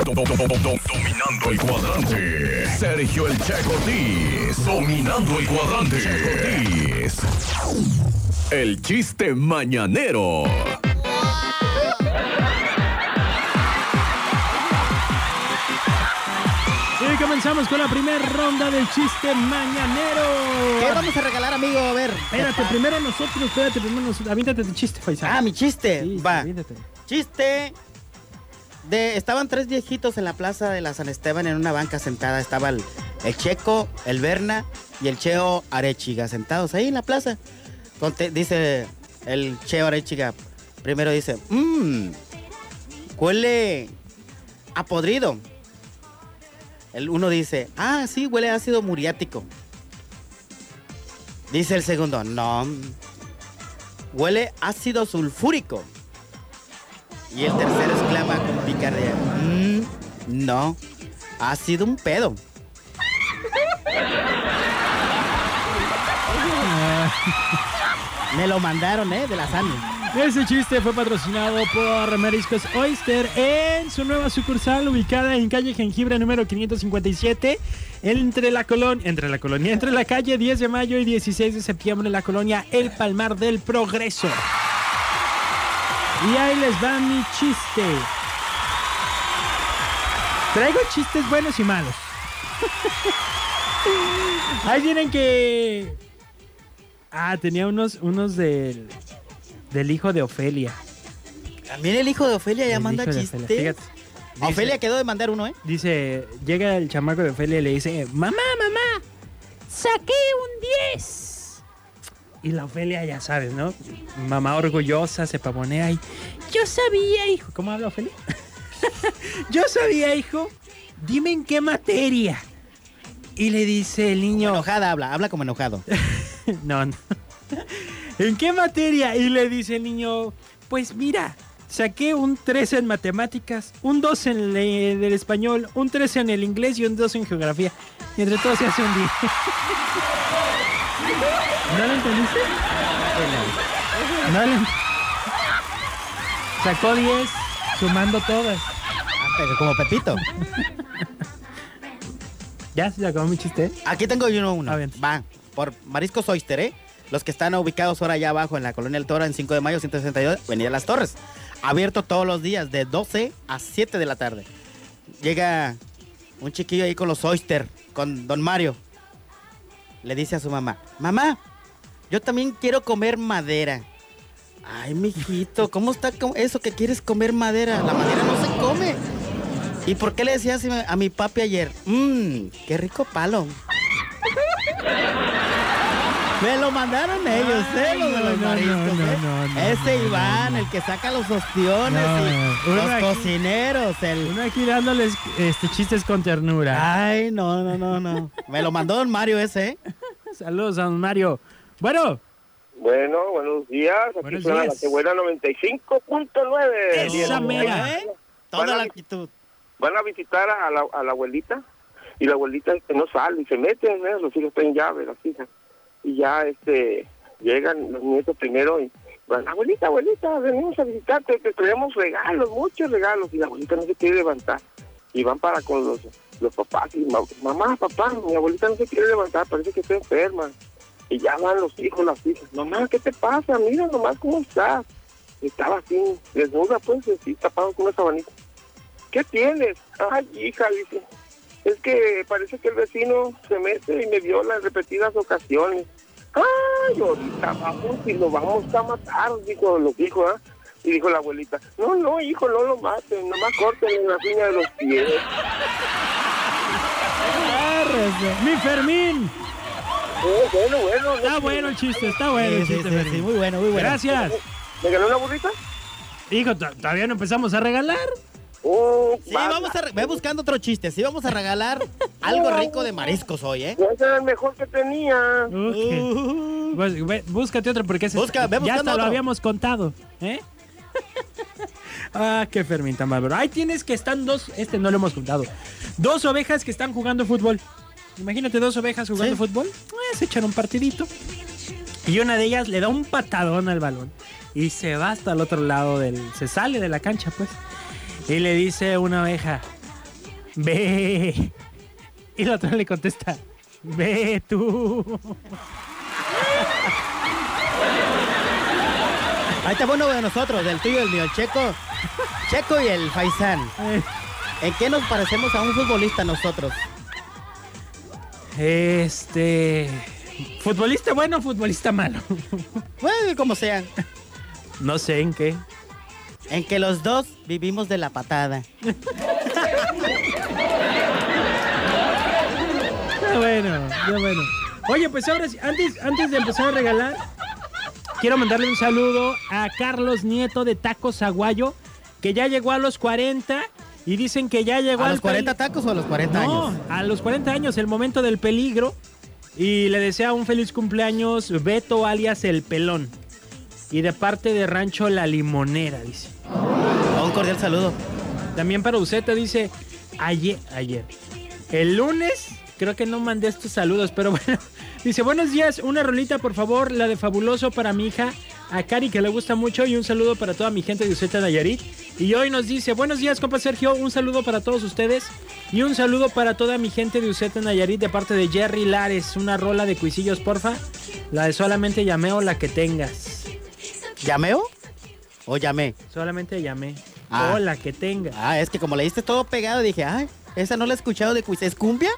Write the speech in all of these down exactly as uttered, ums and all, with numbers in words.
Dominando el cuadrante. Sergio el Chacotis. Dominando el cuadrante. Chacotis. El chiste mañanero. Y comenzamos con la primera ronda del chiste mañanero. ¿Qué vamos a regalar, amigo? A ver. Espérate, primero nosotros, espérate, primero nosotros. Avíntate tu chiste, Faisal. Ah, mi chiste. Sí, va. Avíntate. Chiste. De, estaban tres viejitos en la plaza de la San Esteban en una banca sentada. Estaba el, el Checo, el Berna y el Cheo Arechiga sentados ahí en la plaza. Conte, dice el Cheo Arechiga, primero dice, mmm, huele a podrido. El uno dice, ah, sí, huele a ácido muriático. Dice el segundo, no, huele ácido sulfúrico. Y el tercero exclama con picardía, mmm, no, ha sido un pedo. Me lo mandaron, eh, de la Sani. Ese chiste fue patrocinado por Mariscos Oyster en su nueva sucursal ubicada en calle Jengibre número quinientos cincuenta y siete, entre la colonia, entre la colonia, entre la calle diez de mayo y dieciséis de septiembre, en la colonia El Palmar del Progreso. Y ahí les va mi chiste. Traigo chistes buenos y malos. Ahí tienen que... Ah, tenía unos, unos del, del hijo de Ofelia. También el hijo de Ofelia ya el manda chistes. Ofelia. Dice, Ofelia quedó de mandar uno, ¿eh? Dice, llega el chamaco de Ofelia y le dice, mamá, mamá, saqué un diez. Y la Ofelia, ya sabes, ¿no? Mamá orgullosa, se pavonea y... Yo sabía, hijo... ¿Cómo habla Ofelia? Yo sabía, hijo. Dime en qué materia. Y le dice el niño... Como enojada habla, habla como enojado. no, no. ¿En qué materia? Y le dice el niño... Pues mira, saqué un tres en matemáticas, un dos en el, en el español, un tres en el inglés y un dos en geografía. Y entre todos se hace un diez. ¿No lo entendiste? No lo... Sacó diez sumando todas. Ah, pero como Pepito. ¿Ya se acabó mi chiste? Aquí tengo yo uno. uno. Va, por Mariscos Oyster, ¿eh? Los que están ubicados ahora allá abajo en la Colonia El Toro, en cinco de mayo, ciento sesenta y dos, Avenida Las Torres. Abierto todos los días, de doce a siete de la tarde. Llega un chiquillo ahí con los Oyster, con Don Mario. Le dice a su mamá, mamá, yo también quiero comer madera. Ay, mijito, ¿cómo está eso que quieres comer madera? La madera no se come. ¿Y por qué le decías a mi papi ayer? Mmm, qué rico palo. Me lo mandaron ellos, ¿eh? Los de los no, mariscos, no, no, ¿eh? No, no, Ese no, Iván, no, no. El que saca los ostiones no, y no, los aquí, cocineros. El... Uno aquí dándoles este, chistes con ternura. Ay, no, no, no, no. Me lo mandó don Mario ese, ¿eh? Saludos a don Mario. Bueno. Bueno, buenos días. Aquí buenos suena días. La que buena noventa y cinco punto nueve. Esa mera, ¿eh? Toda la actitud. ¿Van a visitar a la, a la abuelita? Y la abuelita este, no sale y se meten, ¿eh? Los hijos están en llave, las hijas. Y ya este llegan los nietos primero y van, abuelita, abuelita, venimos a visitarte, te traemos regalos, muchos regalos. Y la abuelita no se quiere levantar. Y van para con los, los papás y mamá, papá, mi abuelita no se quiere levantar, parece que está enferma. Y ya van los hijos, las hijas, mamá, ¿qué te pasa? Mira nomás cómo estás. Estaba así, desnuda, pues, así, tapado con una sabanita. ¿Qué tienes? Ay, hija, dice. Es que parece que el vecino se mete y me viola en repetidas ocasiones. Ay, ahorita vamos y lo vamos a matar, dijo los hijos, ¿ah? ¿eh? Y dijo la abuelita, no, no, hijo, no lo maten, nomás corten la uña de los pies. ¡Mi Fermín! Eh, bueno, bueno. Está no, bueno el chiste, está bueno el chiste, sí, sí, sí, muy bueno, muy bueno. Gracias. ¿Me ganó una burrita? Hijo, todavía no empezamos a regalar. Oh, sí, mala. Vamos a... Re- ve buscando otro chiste. Sí, vamos a regalar algo rico de mariscos hoy, ¿eh? Ese era el mejor que tenía. Okay. Uh-huh. Pues, ve, búscate otro porque ese Busca, ve ya hasta otro. Lo habíamos contado, ¿eh? Ah, qué Fermín tan bárbaro. Ahí tienes que están dos... Este no lo hemos contado. Dos ovejas que están jugando fútbol. Imagínate dos ovejas jugando sí. fútbol. Eh, se echan un partidito. Y una de ellas le da un patadón al balón. Y se va hasta el otro lado del... Se sale de la cancha, pues. Y le dice una oveja, ve. Y la otra le contesta, ve tú. Ahí está uno de nosotros, del tío, el mío, el Checo. Checo y el Faisán. ¿En qué nos parecemos a un futbolista nosotros? Este... ¿Futbolista bueno o futbolista malo? Bueno, como sea. No sé en qué. En que los dos vivimos de la patada. Ya bueno, ya bueno. Oye, pues ahora, antes, antes de empezar a regalar, quiero mandarle un saludo a Carlos Nieto de Tacos Aguayo, que ya llegó a los cuarenta y dicen que ya llegó a... ¿A los cuarenta peli... tacos o a los cuarenta no, años? No, a los cuarenta años, el momento del peligro. Y le desea un feliz cumpleaños Beto alias El Pelón. Y de parte de Rancho La Limonera, dice. Un cordial saludo. También para Useta, dice, ayer, ayer, el lunes, creo que no mandé estos saludos, pero bueno. Dice, buenos días, una rolita, por favor, la de Fabuloso para mi hija, a Cari, que le gusta mucho, y un saludo para toda mi gente de Useta Nayarit. Y hoy nos dice, buenos días, compa Sergio, un saludo para todos ustedes, y un saludo para toda mi gente de Useta Nayarit, de parte de Jerry Lares, una rola de cuisillos, porfa, la de solamente llameo la que tengas. ¿Llameo o llamé? Solamente llamé. Ah. O la que tenga. Ah, es que como leíste todo pegado, dije, ay, esa no la he escuchado de Cuis. ¿Es cumbia?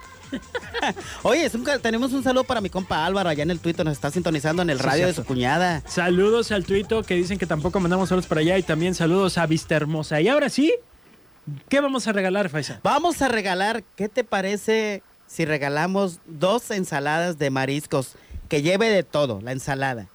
Oye, es un, tenemos un saludo para mi compa Álvaro allá en el Tuito, nos está sintonizando en el sí, radio cierto. De su cuñada. Saludos al Tuito, que dicen que tampoco mandamos solos para allá, y también saludos a Vistahermosa. Y ahora sí, ¿qué vamos a regalar, Faisal? Vamos a regalar, ¿qué te parece si regalamos dos ensaladas de mariscos? Que lleve de todo, la ensalada.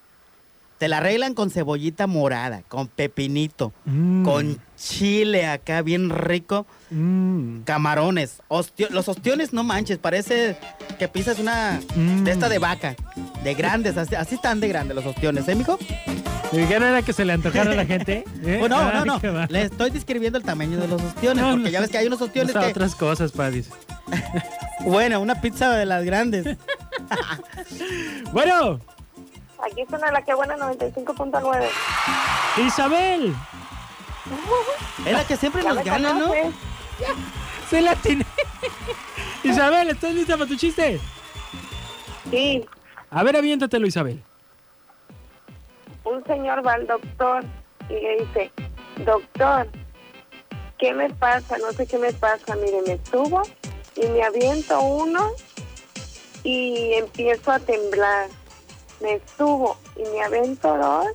Te la arreglan con cebollita morada, con pepinito, mm. con chile acá bien rico, mm. camarones, ostio, los ostiones no manches, parece que pisas una mm. de esta de vaca, de grandes, así, así están de grandes los ostiones, ¿eh, mijo? ¿Y qué no era que se le antojara a la gente? ¿Eh? Bueno, ah, no, no, no, le estoy describiendo el tamaño de los ostiones, no, porque no, ya ves que hay unos ostiones no que... otras cosas, Padis. Bueno, una pizza de las grandes. Bueno... Aquí suena la que buena noventa y cinco punto nueve. Isabel. Es la que siempre nos gana, ¿no? Se la tiene. Isabel, ¿estás lista para tu chiste? Sí. A ver, aviéntatelo, Isabel. Un señor va al doctor y le dice, doctor, ¿qué me pasa? No sé qué me pasa. Mire, me subo y me aviento uno y empiezo a temblar. Me subo y me avento dos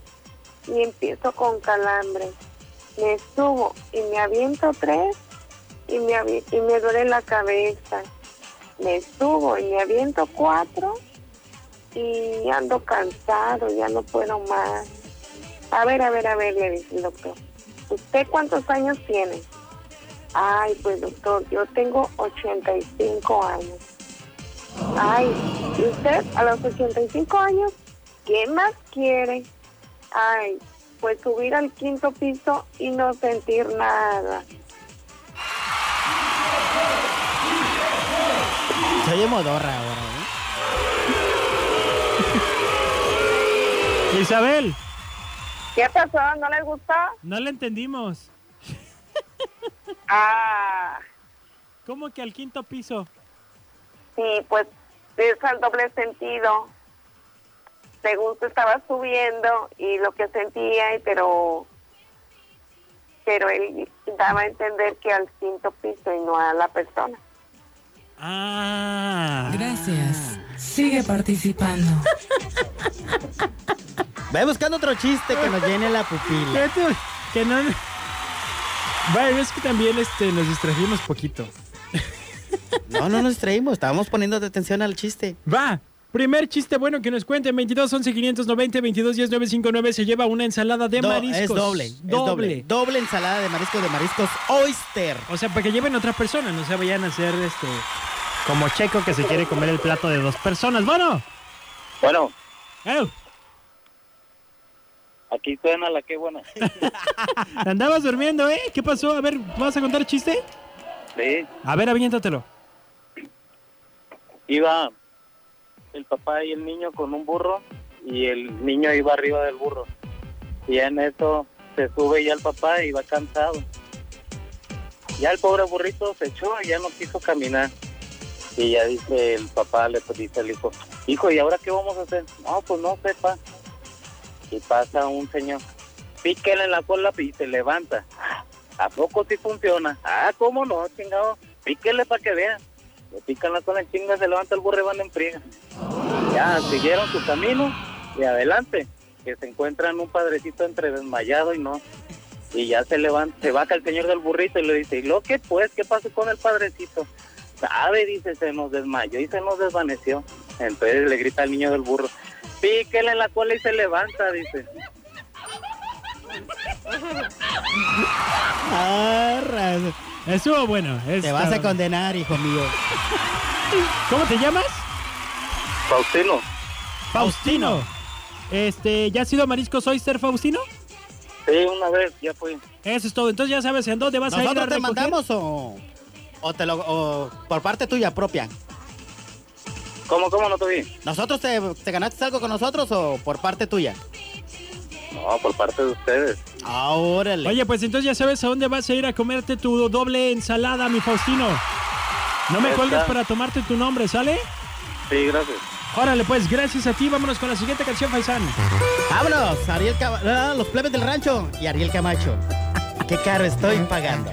y empiezo con calambre. Me subo y me aviento tres y me, avi- y me duele la cabeza. Me subo y me aviento cuatro y ando cansado, ya no puedo más. A ver, a ver, a ver, le dice el doctor. ¿Usted cuántos años tiene? Ay, pues doctor, yo tengo ochenta y cinco años. Ay, ¿y usted a los ochenta y cinco años? ¿Qué más quiere? Ay, pues subir al quinto piso y no sentir nada. Soy modorra ahora, ¿eh? Isabel. ¿Qué pasó? ¿No le gustó? No le entendimos. Ah. ¿Cómo que al quinto piso? Sí, pues es al doble sentido. Según tú estabas subiendo y lo que sentía, pero pero él daba a entender que al quinto piso y no a la persona. Ah. Gracias. Sigue participando. Ve buscando otro chiste que nos llene la pupila. Que no. Bueno, es que también este nos distrajimos poquito. No, no nos distraímos, estábamos poniendo atención al chiste. Va, primer chiste bueno que nos cuenten, veintidós once quinientos noventa veintidós diez nueve cincuenta y nueve se lleva una ensalada de Do- mariscos. Es doble, doble, es doble, doble ensalada de mariscos de Mariscos Oyster. O sea, para que lleven otras personas, no se vayan a hacer este como Checo que se quiere comer el plato de dos personas. Bueno. Bueno. Eh. Aquí suena la que buena. Andabas durmiendo, ¿eh? ¿Qué pasó? A ver, ¿vas a contar chiste? Sí. A ver, aviéntatelo. Iba el papá y el niño con un burro y el niño iba arriba del burro. Y en eso se sube ya el papá y va cansado. Ya el pobre burrito se echó y ya no quiso caminar. Y ya dice el papá, le dice al hijo, hijo, ¿y ahora qué vamos a hacer? No, pues no sepa. Y pasa un señor, píquele en la cola y se levanta. ¿A poco sí funciona? Ah, ¿cómo no, chingado? Píquele para que vean. Le pican la cola en chinga, se levanta el burro y van en friega. Ya siguieron su camino y adelante, que se encuentran un padrecito entre desmayado y no. Y ya se levanta, se baja el señor del burrito y le dice, ¿y lo que pues? ¿Qué pasó con el padrecito? Sabe, dice, se nos desmayó y se nos desvaneció. Entonces le grita al niño del burro, píquele en la cola y se levanta, dice. Estuvo bueno. Estuvo. Te vas a condenar, hijo mío. ¿Cómo te llamas? Faustino. Faustino. Este, ¿ya has ido a Mariscos Oyster, Faustino? Sí, una vez, ya fui. Eso es todo. Entonces ya sabes en dónde vas a ir a recoger. ¿Nosotros te mandamos o, o te lo, o por parte tuya propia? ¿Cómo, cómo no te vi? ¿Nosotros te, te ganaste algo con nosotros o por parte tuya? No, por parte de ustedes. Ah, órale. Oye, pues entonces ya sabes a dónde vas a ir a comerte tu doble ensalada, mi Faustino. No me cuelgues para tomarte tu nombre, ¿sale? Sí, gracias. Órale, pues, gracias a ti. Vámonos con la siguiente canción, Faisán. Vámonos, Ariel Camacho, Los Plebes del Rancho y Ariel Camacho. Qué caro estoy pagando.